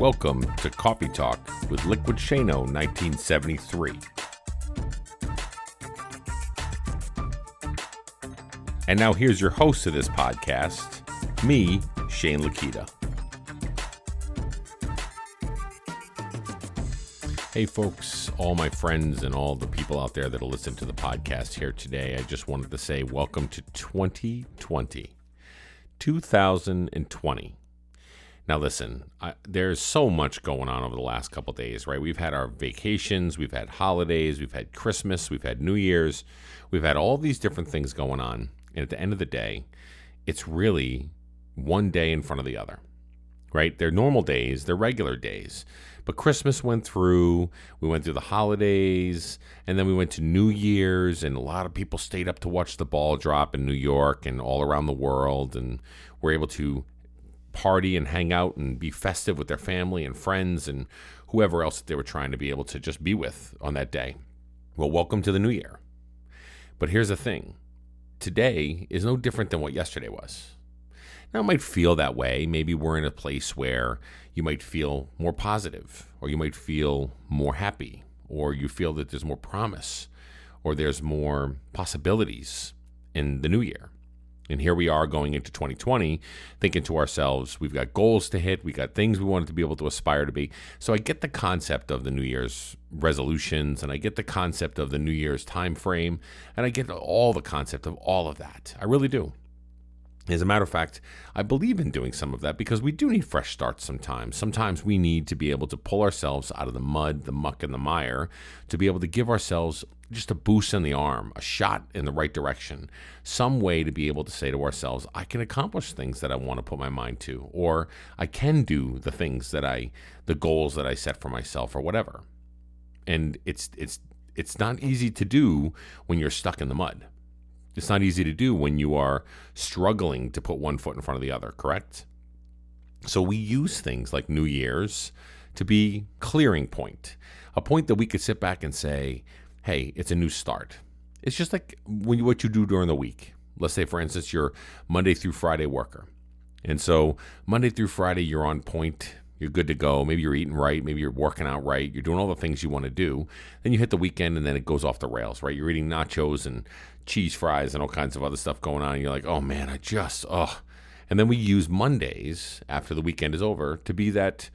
Welcome to Coffee Talk with Liquid Shano 1973. And now here's your host of this podcast, me, Shane Lakita. Hey folks, all my friends and all the people out there that are listening to the podcast here today, I just wanted to say welcome to 2020. Now listen, there's so much going on over the last couple days, right? We've had our vacations, we've had holidays, we've had Christmas, we've had New Year's, we've had all these different things going on. And at the end of the day, it's really one day in front of the other, right? They're normal days, they're regular days. But Christmas went through, we went through the holidays, and then we went to New Year's, and a lot of people stayed up to watch the ball drop in New York and all around the world, and were able to party and hang out and be festive with their family and friends and whoever else that they were trying to be able to just be with on that day. Well, welcome to the new year. But here's the thing. Today is no different than what yesterday was. Now, it might feel that way. Maybe we're in a place where you might feel more positive, or you might feel more happy, or you feel that there's more promise, or there's more possibilities in the new year. And here we are going into 2020, thinking to ourselves, we've got goals to hit, we got things we wanted to be able to aspire to be. So I get the concept of the New Year's resolutions, and I get the concept of the New Year's time frame, and I get all the concept of all of that. I really do. As a matter of fact, I believe in doing some of that because we do need fresh starts sometimes. Sometimes we need to be able to pull ourselves out of the mud, the muck, and the mire to be able to give ourselves just a boost in the arm, a shot in the right direction, some way to be able to say to ourselves, I can accomplish things that I want to put my mind to, or I can do the things that the goals that I set for myself or whatever. And it's not easy to do when you're stuck in the mud. It's not easy to do when you are struggling to put one foot in front of the other, correct? So we use things like New Year's to be clearing point, a point that we could sit back and say, hey, it's a new start. It's just like what you do during the week. Let's say, for instance, you're Monday through Friday worker. And so Monday through Friday, you're on point. You're good to go. Maybe you're eating right. Maybe you're working out right. You're doing all the things you want to do. Then you hit the weekend, and then it goes off the rails, right? You're eating nachos and cheese fries and all kinds of other stuff going on. And you're like, oh, man, And then we use Mondays after the weekend is over to be that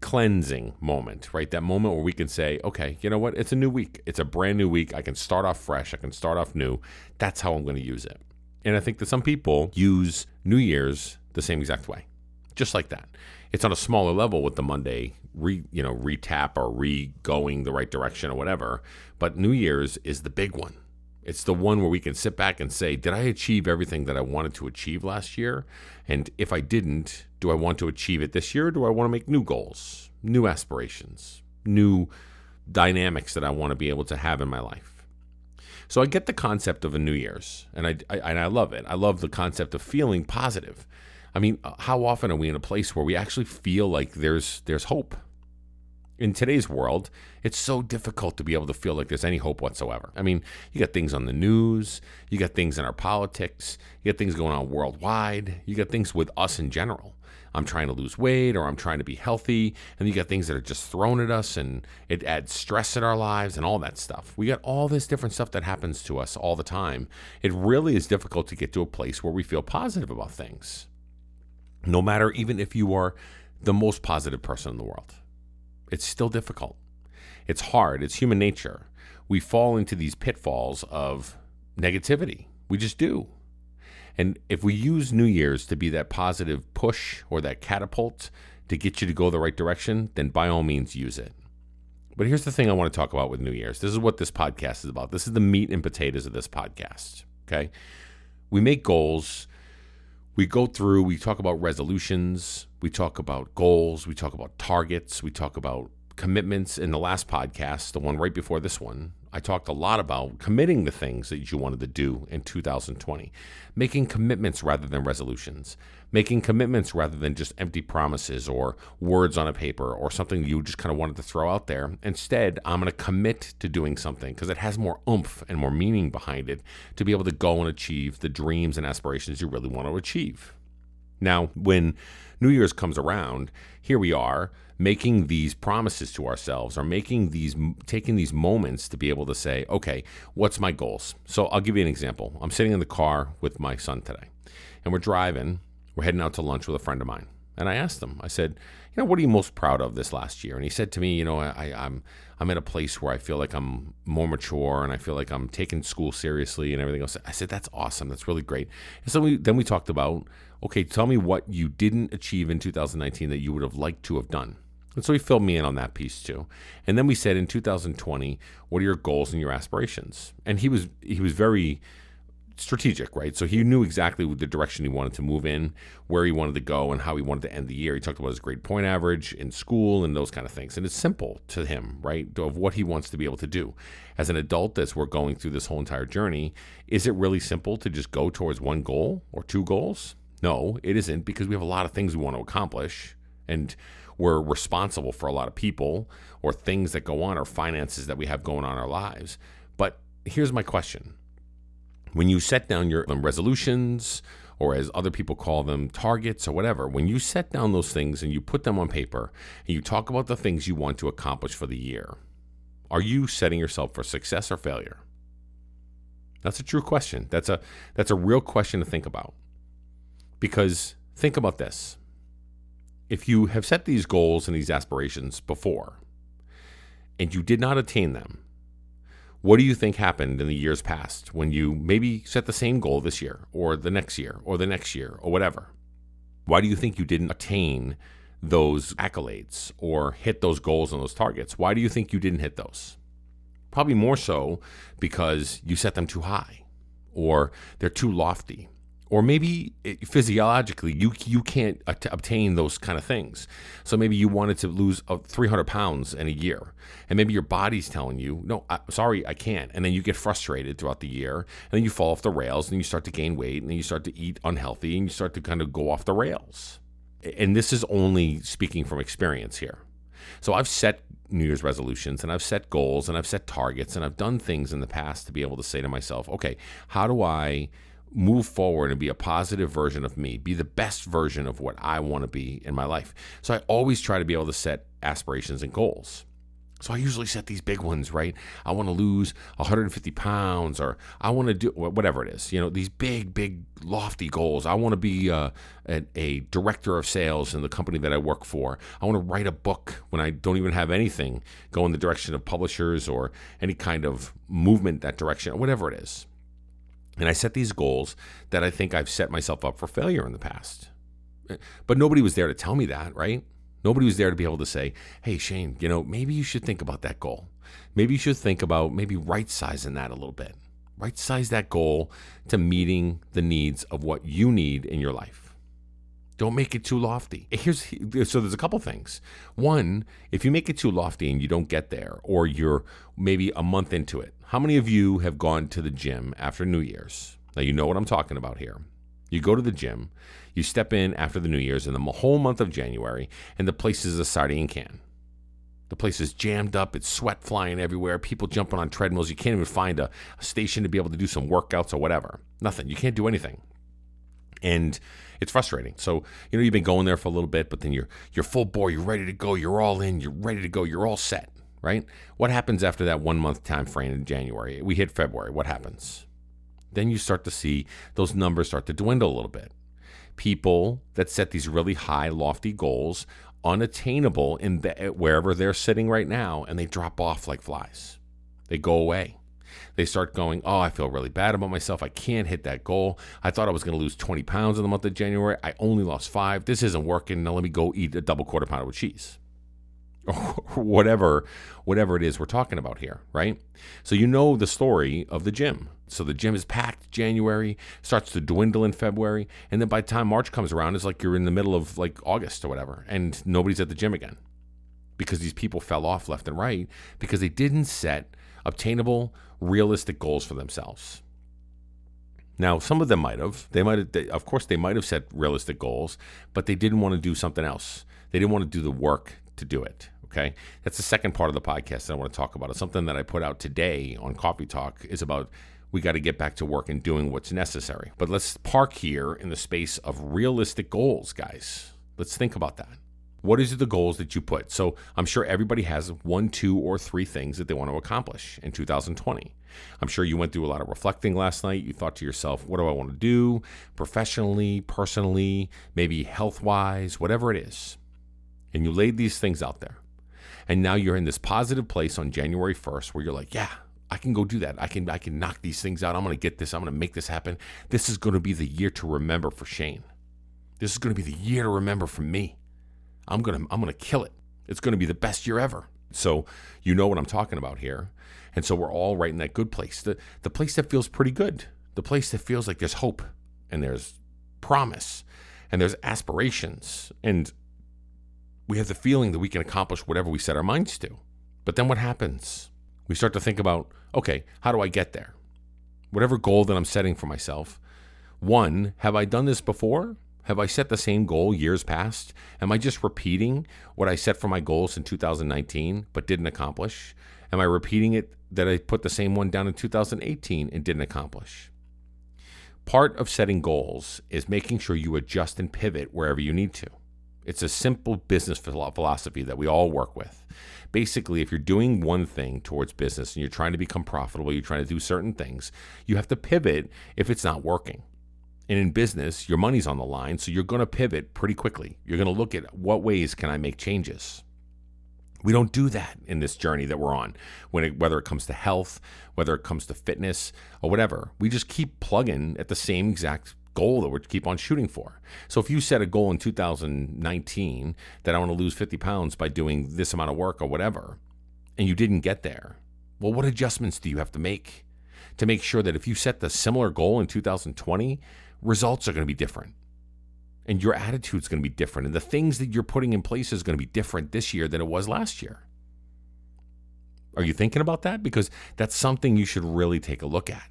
cleansing moment, right? That moment where we can say, okay, you know what? It's a new week. It's a brand new week. I can start off fresh. I can start off new. That's how I'm going to use it. And I think that some people use New Year's the same exact way, just like that. It's on a smaller level with the Monday retap or re-going the right direction or whatever. But New Year's is the big one. It's the one where we can sit back and say, did I achieve everything that I wanted to achieve last year? And if I didn't, do I want to achieve it this year? Or do I want to make new goals, new aspirations, new dynamics that I want to be able to have in my life? So I get the concept of a New Year's, and I love it. I love the concept of feeling positive. I mean, how often are we in a place where we actually feel like there's hope? In today's world, it's so difficult to be able to feel like there's any hope whatsoever. I mean, you got things on the news, you got things in our politics, you got things going on worldwide, you got things with us in general. I'm trying to lose weight, or I'm trying to be healthy, and you got things that are just thrown at us, and it adds stress in our lives and all that stuff. We got all this different stuff that happens to us all the time. It really is difficult to get to a place where we feel positive about things, no matter even if you are the most positive person in the world. It's still difficult. It's hard. It's human nature. We fall into these pitfalls of negativity. We just do. And if we use New Year's to be that positive push or that catapult to get you to go the right direction, then by all means use it. But here's the thing I want to talk about with New Year's. This is what this podcast is about. This is the meat and potatoes of this podcast, okay? We make goals. We go through, we talk about resolutions, we talk about goals, we talk about targets, we talk about commitments. In the last podcast, the one right before this one, I talked a lot about committing the things that you wanted to do in 2020, making commitments rather than resolutions, making commitments rather than just empty promises or words on a paper or something you just kind of wanted to throw out there. Instead, I'm going to commit to doing something because it has more oomph and more meaning behind it to be able to go and achieve the dreams and aspirations you really want to achieve. Now, when New Year's comes around, here we are, making these promises to ourselves, or taking these moments to be able to say, okay, what's my goals? So I'll give you an example. I'm sitting in the car with my son today, and we're driving. We're heading out to lunch with a friend of mine. And I asked him, I said, you know, what are you most proud of this last year? And he said to me, you know, I'm at a place where I feel like I'm more mature, and I feel like I'm taking school seriously and everything else. I said, that's awesome. That's really great. And so then we talked about, okay, tell me what you didn't achieve in 2019 that you would have liked to have done. And so he filled me in on that piece too. And then we said, in 2020, what are your goals and your aspirations? And he was very strategic, right? So he knew exactly the direction he wanted to move in, where he wanted to go, and how he wanted to end the year. He talked about his grade point average in school and those kind of things. And it's simple to him, right? Of what he wants to be able to do. As an adult, as we're going through this whole entire journey, is it really simple to just go towards one goal or two goals? No, it isn't, because we have a lot of things we want to accomplish, and we're responsible for a lot of people or things that go on, or finances that we have going on in our lives. But here's my question. When you set down your resolutions, or as other people call them, targets or whatever, when you set down those things and you put them on paper and you talk about the things you want to accomplish for the year, are you setting yourself for success or failure? That's a true question. That's a real question to think about. Because think about this. If you have set these goals and these aspirations before and you did not attain them, what do you think happened in the years past when you maybe set the same goal this year or the next year or the next year or whatever? Why do you think you didn't attain those accolades or hit those goals and those targets? Why do you think you didn't hit those? Probably more so because you set them too high, or they're too lofty, or maybe physiologically you can't obtain those kind of things. So maybe you wanted to lose 300 pounds in a year, and maybe your body's telling you, no, sorry, I can't. And then you get frustrated throughout the year, and then you fall off the rails, and you start to gain weight, and then you start to eat unhealthy, and you start to kind of go off the rails. And this is only speaking from experience here. So I've set New Year's resolutions, and I've set goals, and I've set targets, and I've done things in the past to be able to say to myself, okay, how do I move forward and be a positive version of me, be the best version of what I want to be in my life? So I always try to be able to set aspirations and goals. So I usually set these big ones, right? I want to lose 150 pounds, or I want to do whatever it is, you know, these big, big, lofty goals. I want to be a director of sales in the company that I work for. I want to write a book when I don't even have anything go in the direction of publishers or any kind of movement that direction, whatever it is. And I set these goals that I think I've set myself up for failure in the past. But nobody was there to tell me that, right? Nobody was there to be able to say, hey, Shane, you know, maybe you should think about that goal. Maybe you should think about maybe right-sizing that a little bit. Right-size that goal to meeting the needs of what you need in your life. Don't make it too lofty. So there's a couple things. One, if you make it too lofty and you don't get there, or you're maybe a month into it, how many of you have gone to the gym after New Year's? Now, you know what I'm talking about here. You go to the gym, you step in after the New Year's and the whole month of January, and the place is a sardine can. The place is jammed up. It's sweat flying everywhere. People jumping on treadmills. You can't even find a station to be able to do some workouts or whatever. Nothing. You can't do anything. And it's frustrating. So, you know, you've been going there for a little bit, but then you're full bore, you're ready to go, you're all in, you're ready to go, you're all set, right? What happens after that 1 month time frame in January? We hit February. What happens? Then you start to see those numbers start to dwindle a little bit. People that set these really high, lofty goals, unattainable in wherever they're sitting right now, and they drop off like flies. They go away. They start going, oh, I feel really bad about myself. I can't hit that goal. I thought I was going to lose 20 pounds in the month of January. I only lost 5. This isn't working. Now let me go eat a double quarter pounder with cheese. Or whatever it is we're talking about here, right? So you know the story of the gym. So the gym is packed January, starts to dwindle in February, and then by the time March comes around, it's like you're in the middle of like August or whatever, and nobody's at the gym again because these people fell off left and right because they didn't set obtainable, realistic goals for themselves. Now, some of them might have. Of course, they might have set realistic goals, but they didn't want to do something else. They didn't want to do the work to do it. Okay, that's the second part of the podcast that I want to talk about. It's something that I put out today on Coffee Talk is about we got to get back to work and doing what's necessary. But let's park here in the space of realistic goals, guys. Let's think about that. What is the goals that you put? So I'm sure everybody has one, two, or three things that they want to accomplish in 2020. I'm sure you went through a lot of reflecting last night. You thought to yourself, what do I want to do professionally, personally, maybe health-wise, whatever it is. And you laid these things out there. And now you're in this positive place on January 1st where you're like, yeah, I can go do that. I can knock these things out. I'm going to get this. I'm going to make this happen. This is going to be the year to remember for Shane. This is going to be the year to remember for me. I'm going to kill it. It's going to be the best year ever. So you know what I'm talking about here. And so we're all right in that good place. The place that feels pretty good. The place that feels like there's hope and there's promise and there's aspirations. And we have the feeling that we can accomplish whatever we set our minds to. But then what happens? We start to think about, okay, how do I get there? Whatever goal that I'm setting for myself. One, have I done this before? Have I set the same goal years past? Am I just repeating what I set for my goals in 2019 but didn't accomplish? Am I repeating it that I put the same one down in 2018 and didn't accomplish? Part of setting goals is making sure you adjust and pivot wherever you need to. It's a simple business philosophy that we all work with. Basically, if you're doing one thing towards business and you're trying to become profitable, you're trying to do certain things, you have to pivot if it's not working. And in business, your money's on the line, so you're going to pivot pretty quickly. You're going to look at what ways can I make changes. We don't do that in this journey that we're on, whether it comes to health, whether it comes to fitness, or whatever. We just keep plugging at the same exact goal that we keep on shooting for. So if you set a goal in 2019 that I want to lose 50 pounds by doing this amount of work or whatever, and you didn't get there, well, what adjustments do you have to make sure that if you set the similar goal in 2020, results are going to be different and your attitude is going to be different and the things that you're putting in place is going to be different this year than it was last year. Are you thinking about that? Because that's something you should really take a look at.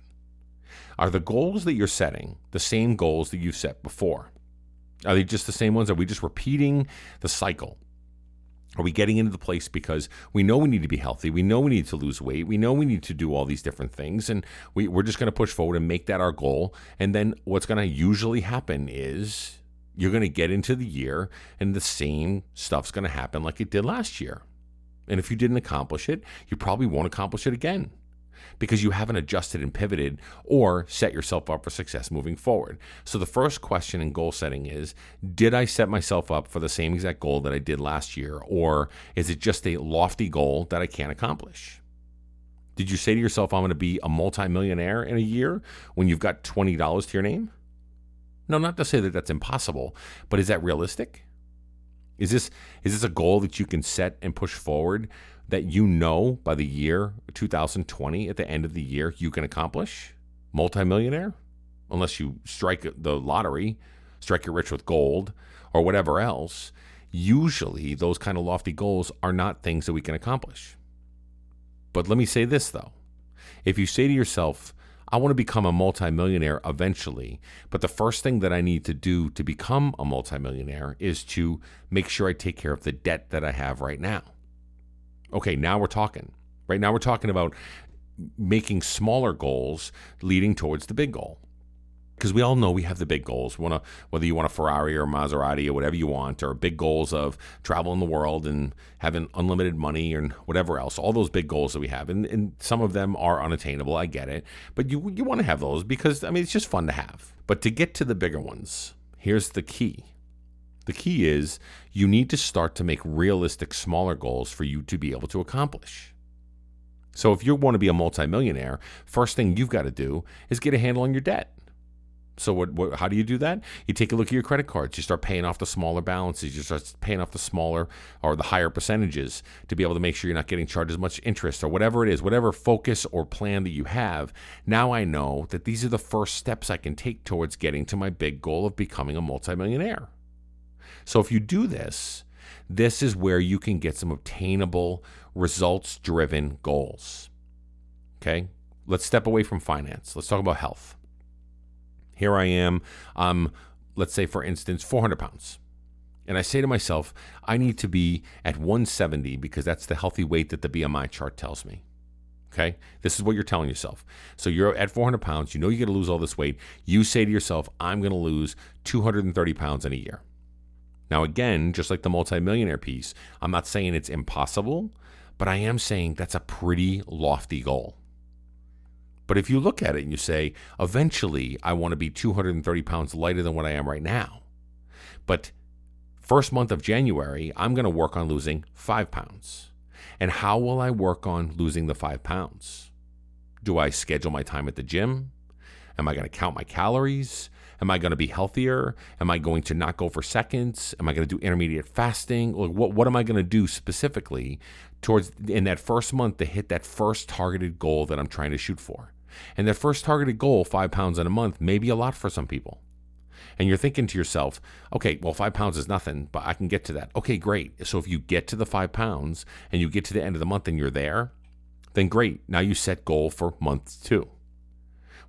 Are the goals that you're setting the same goals that you've set before? Are they just the same ones? Are we just repeating the cycle? Are we getting into the place because we know we need to be healthy, we know we need to lose weight, we know we need to do all these different things, and we're just going to push forward and make that our goal, and then what's going to usually happen is you're going to get into the year and the same stuff's going to happen like it did last year. And if you didn't accomplish it, you probably won't accomplish it again because you haven't adjusted and pivoted or set yourself up for success moving forward. So the first question in goal setting is, did I set myself up for the same exact goal that I did last year, or is it just a lofty goal that I can't accomplish? Did you say to yourself, I'm going to be a multimillionaire in a year when you've got $20 to your name? No, not to say that that's impossible, but is that realistic? Is this a goal that you can set and push forward that you know by the year 2020, at the end of the year, you can accomplish? Multimillionaire? Unless you strike the lottery, strike it rich with gold, or whatever else, usually those kind of lofty goals are not things that we can accomplish. But let me say this, though. If you say to yourself, I want to become a multimillionaire eventually, but the first thing that I need to do to become a multimillionaire is to make sure I take care of the debt that I have right now. Okay, now we're talking. Right now we're talking about making smaller goals leading towards the big goal. Because we all know we have the big goals. Whether you want a Ferrari or a Maserati or whatever you want, or big goals of traveling the world and having unlimited money and whatever else, all those big goals that we have. And some of them are unattainable, I get it. But you want to have those because, I mean, it's just fun to have. But to get to the bigger ones, here's the key. The key is you need to start to make realistic smaller goals for you to be able to accomplish. So if you want to be a multimillionaire, first thing you've got to do is get a handle on your debt. So how do you do that? You take a look at your credit cards. You start paying off the smaller balances. You start paying off the smaller or the higher percentages to be able to make sure you're not getting charged as much interest or whatever it is, whatever focus or plan that you have. Now I know that these are the first steps I can take towards getting to my big goal of becoming a multimillionaire. So if you do this, this is where you can get some obtainable, results-driven goals. Okay? Let's step away from finance. Let's talk about health. Here I am, let's say, for instance, 400 pounds. And I say to myself, I need to be at 170 because that's the healthy weight that the BMI chart tells me. Okay? This is what you're telling yourself. So you're at 400 pounds. You know you're going to lose all this weight. You say to yourself, I'm going to lose 230 pounds in a year. Now, again, just like the multimillionaire piece, I'm not saying it's impossible, but I am saying that's a pretty lofty goal. But if you look at it and you say, eventually I want to be 230 pounds lighter than what I am right now, but first month of January, I'm going to work on losing 5 pounds. And how will I work on losing the 5 pounds? Do I schedule my time at the gym? Am I going to count my calories? Am I going to be healthier? Am I going to not go for seconds? Am I going to do intermediate fasting? What am I going to do specifically towards in that first month to hit that first targeted goal that I'm trying to shoot for? And that first targeted goal, 5 pounds in a month, may be a lot for some people. And you're thinking to yourself, okay, well, 5 pounds is nothing, but I can get to that. Okay, great. So if you get to the 5 pounds and you get to the end of the month and you're there, then great. Now you set goal for month two,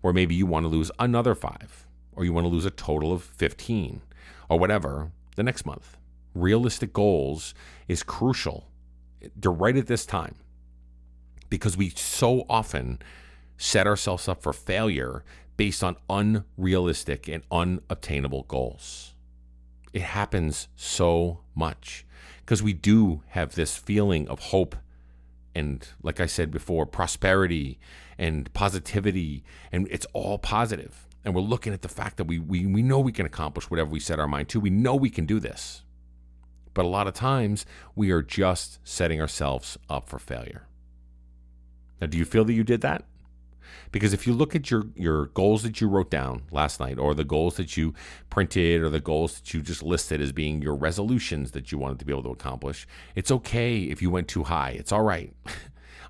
where maybe you want to lose another 5. Or you want to lose a total of 15 or whatever the next month. Realistic goals is crucial. They're right at this time because we so often set ourselves up for failure based on unrealistic and unobtainable goals. It happens so much because we do have this feeling of hope and, like I said before, prosperity and positivity, and it's all positive. And we're looking at the fact that we know we can accomplish whatever we set our mind to. We know we can do this. But a lot of times, we are just setting ourselves up for failure. Now, do you feel that you did that? Because if you look at your goals that you wrote down last night, or the goals that you printed, or the goals that you just listed as being your resolutions that you wanted to be able to accomplish, it's okay if you went too high. It's all right.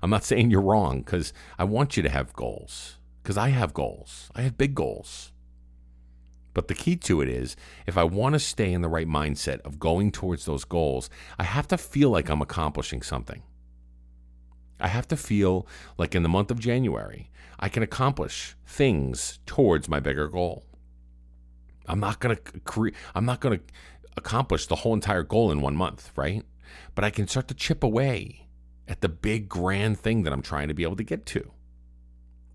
I'm not saying you're wrong, because I want you to have goals. Because I have goals. I have big goals. But the key to it is, if I want to stay in the right mindset of going towards those goals, I have to feel like I'm accomplishing something. I have to feel like in the month of January, I can accomplish things towards my bigger goal. I'm not going to accomplish the whole entire goal in 1 month, right? But I can start to chip away at the big grand thing that I'm trying to be able to get to.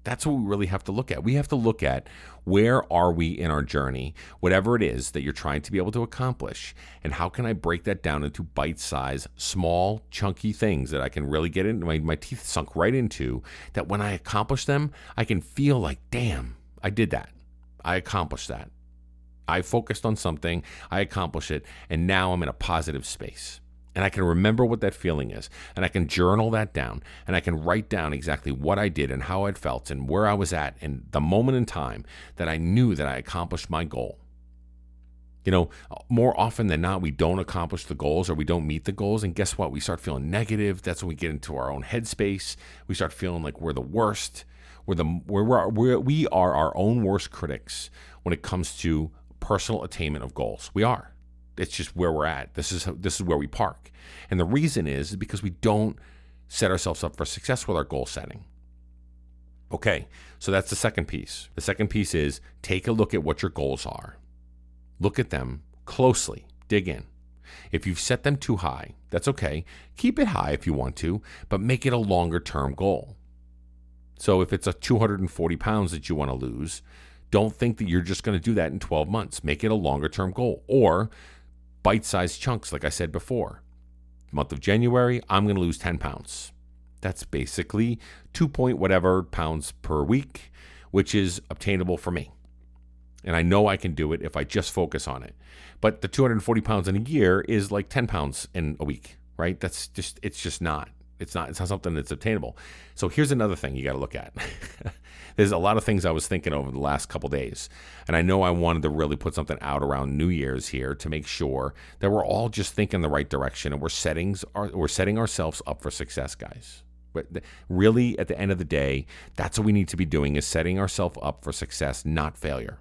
That's what we really have to look at. We have to look at where are we in our journey, whatever it is that you're trying to be able to accomplish, and how can I break that down into bite-sized, small, chunky things that I can really get into, my teeth sunk right into, that when I accomplish them, I can feel like, damn, I did that. I accomplished that. I focused on something, I accomplished it, and now I'm in a positive space. And I can remember what that feeling is, and I can journal that down, and I can write down exactly what I did and how I felt and where I was at and the moment in time that I knew that I accomplished my goal. You know, more often than not, we don't accomplish the goals or we don't meet the goals, and guess what? We start feeling negative. That's when we get into our own headspace. We start feeling like we're the worst. We are our own worst critics when it comes to personal attainment of goals. We are. It's just where we're at. This is where we park. And the reason is because we don't set ourselves up for success with our goal setting. Okay, so that's the second piece. The second piece is take a look at what your goals are. Look at them closely. Dig in. If you've set them too high, that's okay. Keep it high if you want to, but make it a longer-term goal. So if it's a 240 pounds that you want to lose, don't think that you're just going to do that in 12 months. Make it a longer-term goal. Or bite-sized chunks, like I said before. Month of January, I'm going to lose 10 pounds. That's basically 2 point whatever pounds per week, which is obtainable for me. And I know I can do it if I just focus on it. But the 240 pounds in a year is like 10 pounds in a week, right? That's just, it's not something that's obtainable. So here's another thing you got to look at. There's a lot of things I was thinking over the last couple days, and I know I wanted to really put something out around New Year's here to make sure that we're all just thinking the right direction and we're setting ourselves up for success, guys. But really, at the end of the day, that's what we need to be doing is setting ourselves up for success, not failure.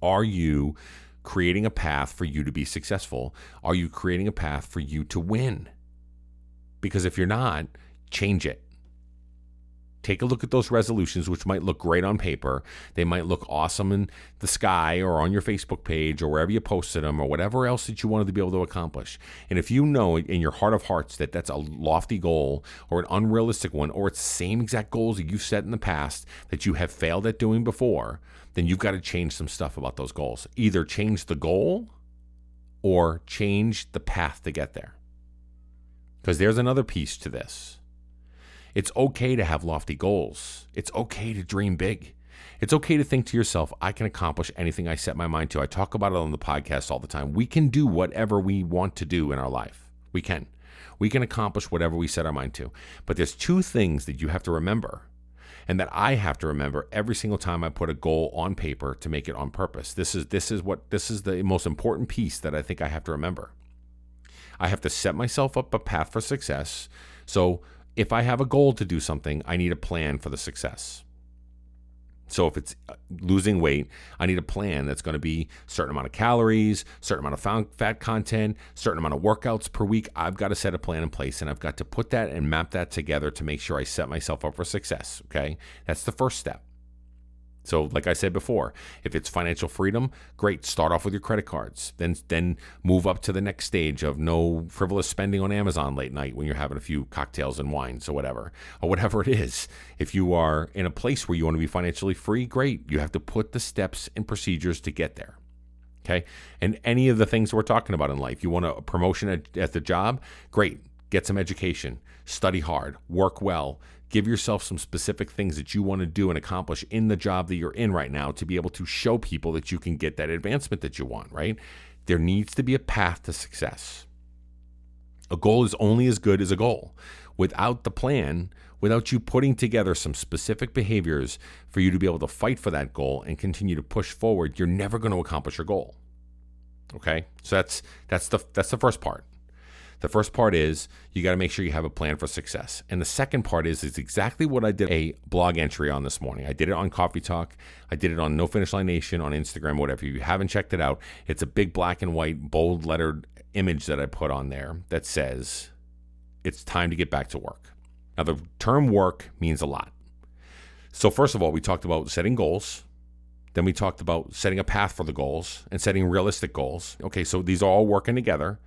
Are you creating a path for you to be successful? Are you creating a path for you to win? Because if you're not, change it. Take a look at those resolutions, which might look great on paper. They might look awesome in the sky or on your Facebook page or wherever you posted them or whatever else that you wanted to be able to accomplish. And if you know in your heart of hearts that that's a lofty goal or an unrealistic one or it's the same exact goals that you've set in the past that you have failed at doing before, then you've got to change some stuff about those goals. Either change the goal or change the path to get there. Because there's another piece to this. It's okay to have lofty goals. It's okay to dream big. It's okay to think to yourself, I can accomplish anything I set my mind to. I talk about it on the podcast all the time. We can do whatever we want to do in our life. We can. We can accomplish whatever we set our mind to. But there's two things that you have to remember and that I have to remember every single time I put a goal on paper to make it on purpose. This is the most important piece that I think I have to remember. I have to set myself up a path for success. So if I have a goal to do something, I need a plan for the success. So if it's losing weight, I need a plan that's going to be a certain amount of calories, certain amount of fat content, certain amount of workouts per week. I've got to set a plan in place, and I've got to put that and map that together to make sure I set myself up for success, okay? That's the first step. So like I said before, if it's financial freedom, great, start off with your credit cards. Then move up to the next stage of no frivolous spending on Amazon late night when you're having a few cocktails and wines or whatever it is. If you are in a place where you want to be financially free, great. You have to put the steps and procedures to get there, okay? And any of the things we're talking about in life, you want a promotion at the job, great, get some education, study hard, work well. Give yourself some specific things that you want to do and accomplish in the job that you're in right now to be able to show people that you can get that advancement that you want, right? There needs to be a path to success. A goal is only as good as a goal. Without the plan, without you putting together some specific behaviors for you to be able to fight for that goal and continue to push forward, you're never going to accomplish your goal. Okay? So that's the first part. The first part is you got to make sure you have a plan for success. And the second part is exactly what I did a blog entry on this morning. I did it on Coffee Talk. I did it on No Finish Line Nation, on Instagram, whatever. If you haven't checked it out, it's a big black and white, bold lettered image that I put on there that says, it's time to get back to work. Now, the term work means a lot. So first of all, we talked about setting goals. Then we talked about setting a path for the goals and setting realistic goals. Okay, so these are all working together.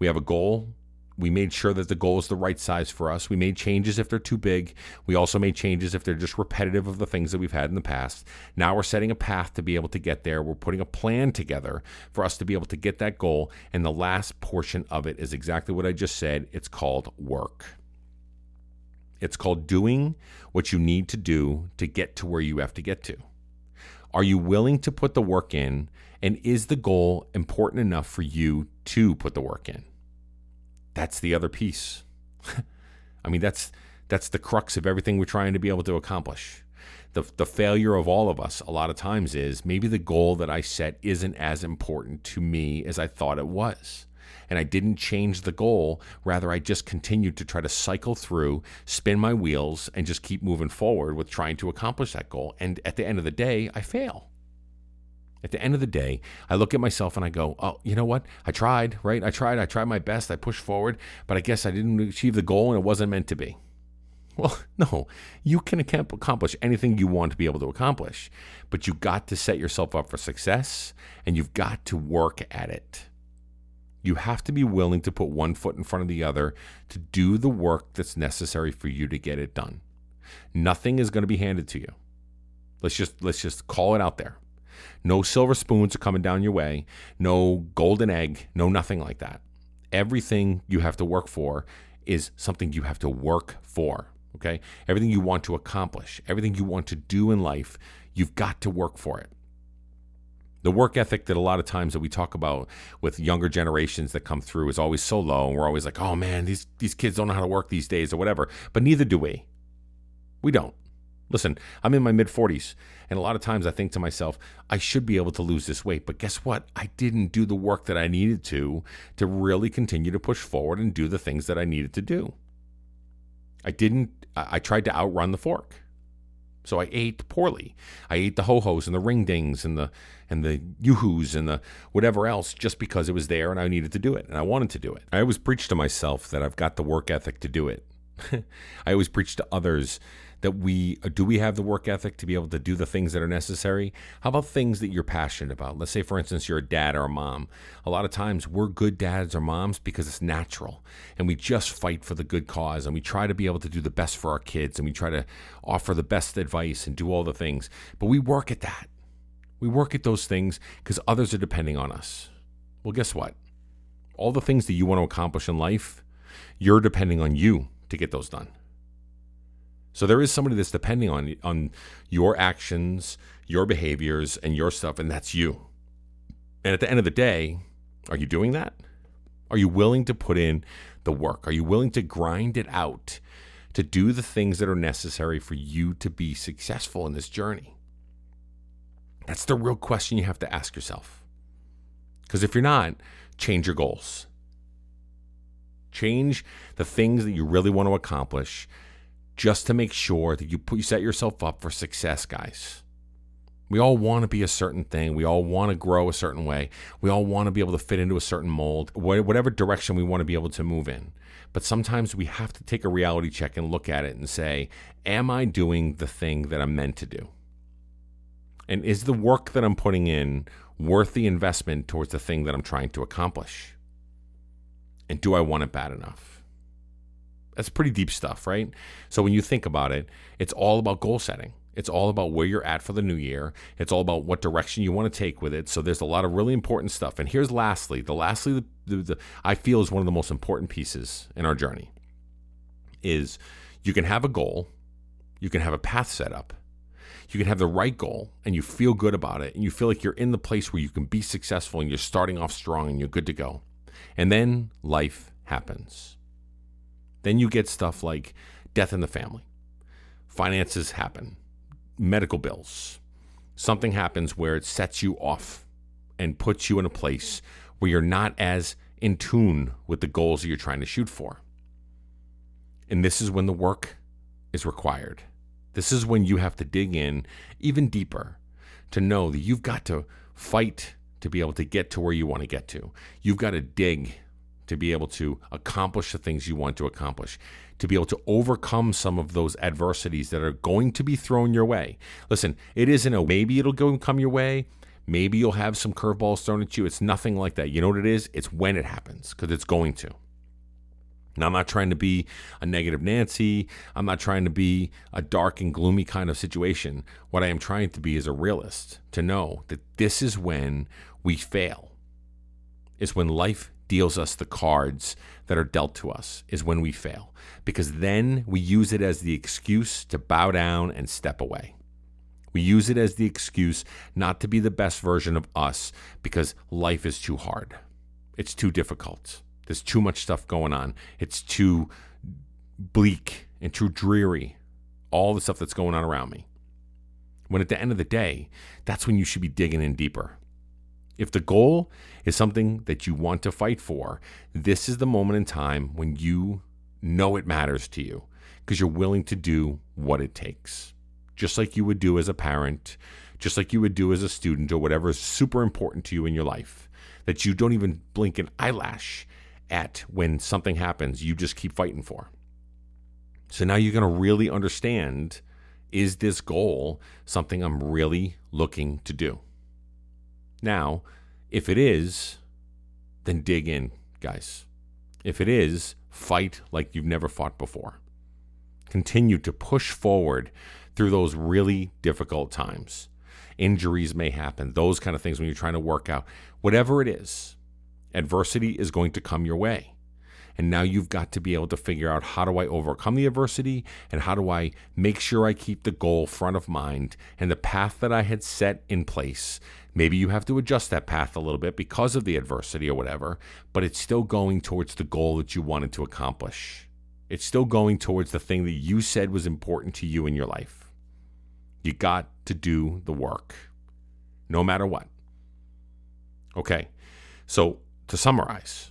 We have a goal. We made sure that the goal is the right size for us. We made changes if they're too big. We also made changes if they're just repetitive of the things that we've had in the past. Now we're setting a path to be able to get there. We're putting a plan together for us to be able to get that goal. And the last portion of it is exactly what I just said. It's called work. It's called doing what you need to do to get to where you have to get to. Are you willing to put the work in? And is the goal important enough for you to put the work in? That's the other piece. I mean, that's the crux of everything we're trying to be able to accomplish. The failure of all of us a lot of times is maybe the goal that I set isn't as important to me as I thought it was. And I didn't change the goal. Rather, I just continued to try to cycle through, spin my wheels, and just keep moving forward with trying to accomplish that goal. And at the end of the day, I fail. At the end of the day, I look at myself and I go, oh, you know what? I tried, right? I tried my best. I pushed forward, but I guess I didn't achieve the goal and it wasn't meant to be. Well, no, you can accomplish anything you want to be able to accomplish, but you've got to set yourself up for success and you've got to work at it. You have to be willing to put one foot in front of the other to do the work that's necessary for you to get it done. Nothing is going to be handed to you. Let's just call it out there. No silver spoons are coming down your way, no golden egg, no nothing like that. Everything you have to work for is something you have to work for, okay? Everything you want to accomplish, everything you want to do in life, you've got to work for it. The work ethic that a lot of times that we talk about with younger generations that come through is always so low, and we're always like, oh man, these kids don't know how to work these days or whatever, but neither do we. We don't. Listen, I'm in my mid-40s, and a lot of times I think to myself, I should be able to lose this weight, but guess what? I didn't do the work that I needed to really continue to push forward and do the things that I needed to do. I tried to outrun the fork. So I ate poorly. I ate the ho-hos and the ring-dings and the yoo-hoos and the whatever else just because it was there and I needed to do it and I wanted to do it. I always preach to myself that I've got the work ethic to do it. I always preach to others that we have the work ethic to be able to do the things that are necessary? How about things that you're passionate about? Let's say, for instance, you're a dad or a mom. A lot of times we're good dads or moms because it's natural and we just fight for the good cause and we try to be able to do the best for our kids and we try to offer the best advice and do all the things. But we work at that. We work at those things because others are depending on us. Well, guess what? all the things that you want to accomplish in life, you're depending on you to get those done. So there is somebody that's depending on your actions, your behaviors, and your stuff, and that's you. And at the end of the day, are you doing that? Are you willing to put in the work? Are you willing to grind it out to do the things that are necessary for you to be successful in this journey? That's the real question you have to ask yourself. Because if you're not, change your goals. Change the things that you really want to accomplish just to make sure that you set yourself up for success, guys. We all want to be a certain thing. We all want to grow a certain way. We all want to be able to fit into a certain mold, whatever direction we want to be able to move in. But sometimes we have to take a reality check and look at it and say, am I doing the thing that I'm meant to do? And is the work that I'm putting in worth the investment towards the thing that I'm trying to accomplish? And do I want it bad enough? That's pretty deep stuff, right? So when you think about it, it's all about goal setting. It's all about where you're at for the new year. It's all about what direction you want to take with it. So there's a lot of really important stuff. And here's lastly, I feel is one of the most important pieces in our journey is you can have a goal, you can have a path set up, you can have the right goal and you feel good about it and you feel like you're in the place where you can be successful and you're starting off strong and you're good to go. And then life happens. Then you get stuff like death in the family, finances happen, medical bills. Something happens where it sets you off and puts you in a place where you're not as in tune with the goals that you're trying to shoot for. And this is when the work is required. This is when you have to dig in even deeper to know that you've got to fight to be able to get to where you want to get to. You've got to dig to be able to accomplish the things you want to accomplish, to be able to overcome some of those adversities that are going to be thrown your way. Listen, it isn't a maybe it'll go and come your way. Maybe you'll have some curveballs thrown at you. It's nothing like that. You know what it is? It's when it happens, because it's going to. Now, I'm not trying to be a negative Nancy. I'm not trying to be a dark and gloomy kind of situation. What I am trying to be is a realist, to know that this is when we fail. It's when life deals us the cards that are dealt to us, is when we fail. Because then we use it as the excuse to bow down and step away. We use it as the excuse not to be the best version of us because life is too hard. It's too difficult. There's too much stuff going on. It's too bleak and too dreary. All the stuff that's going on around me. When at the end of the day, that's when you should be digging in deeper. If the goal is something that you want to fight for, this is the moment in time when you know it matters to you because you're willing to do what it takes. Just like you would do as a parent, just like you would do as a student or whatever is super important to you in your life, that you don't even blink an eyelash at when something happens, you just keep fighting for. So now you're going to really understand, is this goal something I'm really looking to do? Now, if it is, then dig in, guys. If it is, fight like you've never fought before. Continue to push forward through those really difficult times. Injuries may happen, those kind of things when you're trying to work out. Whatever it is, adversity is going to come your way. And now you've got to be able to figure out, how do I overcome the adversity and how do I make sure I keep the goal front of mind and the path that I had set in place. Maybe you have to adjust that path a little bit because of the adversity or whatever, but it's still going towards the goal that you wanted to accomplish. It's still going towards the thing that you said was important to you in your life. You got to do the work, no matter what. Okay, so to summarize,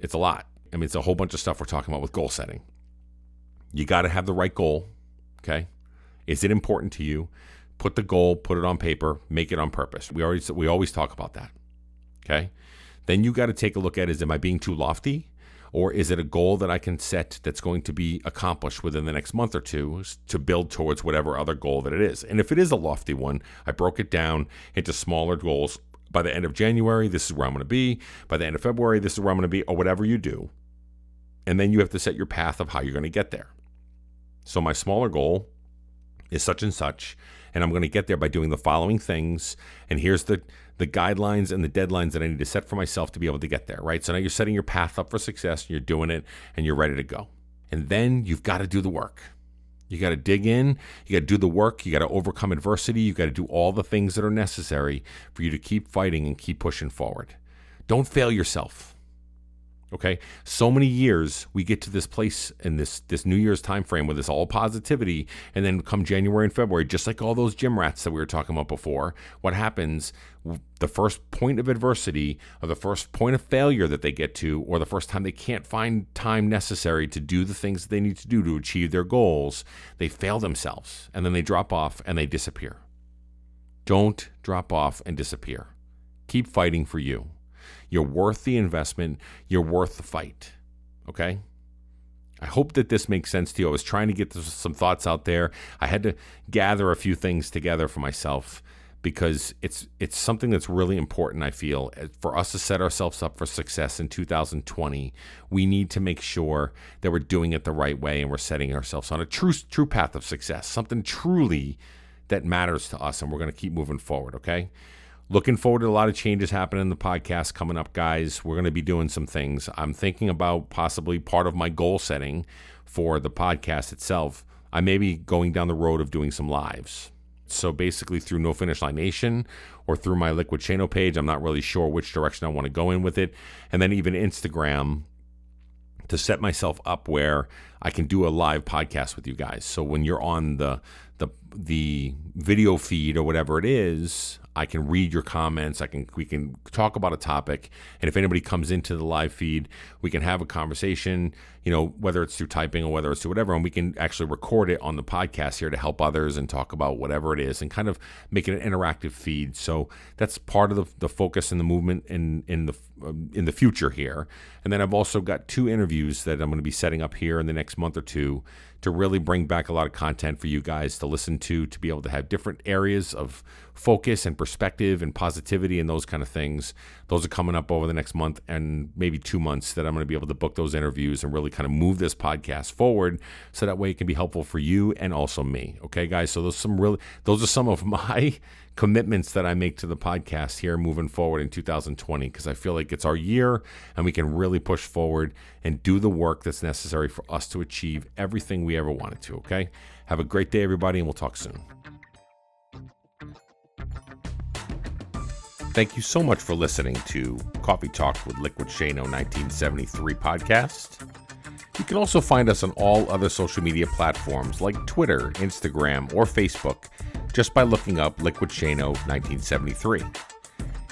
it's a lot. I mean, it's a whole bunch of stuff we're talking about with goal setting. You got to have the right goal, okay? Is it important to you? Put the goal, put it on paper, make it on purpose. We always talk about that, okay? Then you got to take a look at, is am I being too lofty? Or is it a goal that I can set that's going to be accomplished within the next month or two to build towards whatever other goal that it is? And if it is a lofty one, I broke it down into smaller goals. By the end of January, this is where I'm going to be. By the end of February, this is where I'm going to be, or whatever you do. And then you have to set your path of how you're going to get there. So my smaller goal is such and such, and I'm going to get there by doing the following things. And here's the the guidelines and the deadlines that I need to set for myself to be able to get there, right? So now you're setting your path up for success, and you're doing it, and you're ready to go. And then you've got to do the work. You got to dig in, you got to do the work, you got to overcome adversity, you got to do all the things that are necessary for you to keep fighting and keep pushing forward. Don't fail yourself, okay? So many years we get to this place in this New Year's time frame with this all positivity, and then come January and February, just like all those gym rats that we were talking about before, what happens, the first point of adversity or the first point of failure that they get to, or the first time they can't find time necessary to do the things that they need to do to achieve their goals, they fail themselves, and then they drop off and they disappear. Don't drop off and disappear. Keep fighting for you. You're worth the investment. You're worth the fight. Okay? I hope that this makes sense to you. I was trying to get some thoughts out there. I had to gather a few things together for myself because it's something that's really important, I feel. For us to set ourselves up for success in 2020, we need to make sure that we're doing it the right way and we're setting ourselves on a true path of success, something truly that matters to us, and we're going to keep moving forward, okay? Looking forward to a lot of changes happening in the podcast coming up, guys. We're going to be doing some things. I'm thinking about possibly part of my goal setting for the podcast itself. I may be going down the road of doing some lives. So basically through No Finish Line Nation or through my Liquid Chano page, I'm not really sure which direction I want to go in with it. And then even Instagram to set myself up where I can do a live podcast with you guys. So when you're on the video feed or whatever it is, I can read your comments. We can talk about a topic, and if anybody comes into the live feed, we can have a conversation, you know, whether it's through typing or whether it's through whatever, and we can actually record it on the podcast here to help others and talk about whatever it is and kind of make it an interactive feed. So that's part of the focus and the movement in the future here. And then I've also got 2 interviews that I'm going to be setting up here in the next month or two to really bring back a lot of content for you guys to listen to be able to have different areas of focus and perspective and positivity and those kind of things. Those are coming up over the next month and maybe 2 months that I'm going to be able to book those interviews and really kind of move this podcast forward so that way it can be helpful for you and also me. Okay, guys? So those are some of my commitments that I make to the podcast here moving forward in 2020, because I feel like it's our year and we can really push forward and do the work that's necessary for us to achieve everything we ever wanted to, okay? Have a great day, everybody, and we'll talk soon. Thank you so much for listening to Coffee Talk with Liquid Chano 1973 podcast. You can also find us on all other social media platforms like Twitter, Instagram, or Facebook just by looking up Liquid Chano 1973.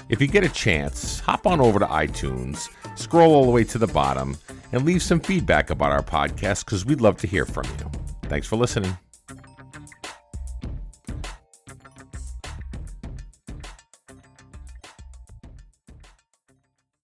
If you get a chance, hop on over to iTunes, scroll all the way to the bottom, and leave some feedback about our podcast because we'd love to hear from you. Thanks for listening.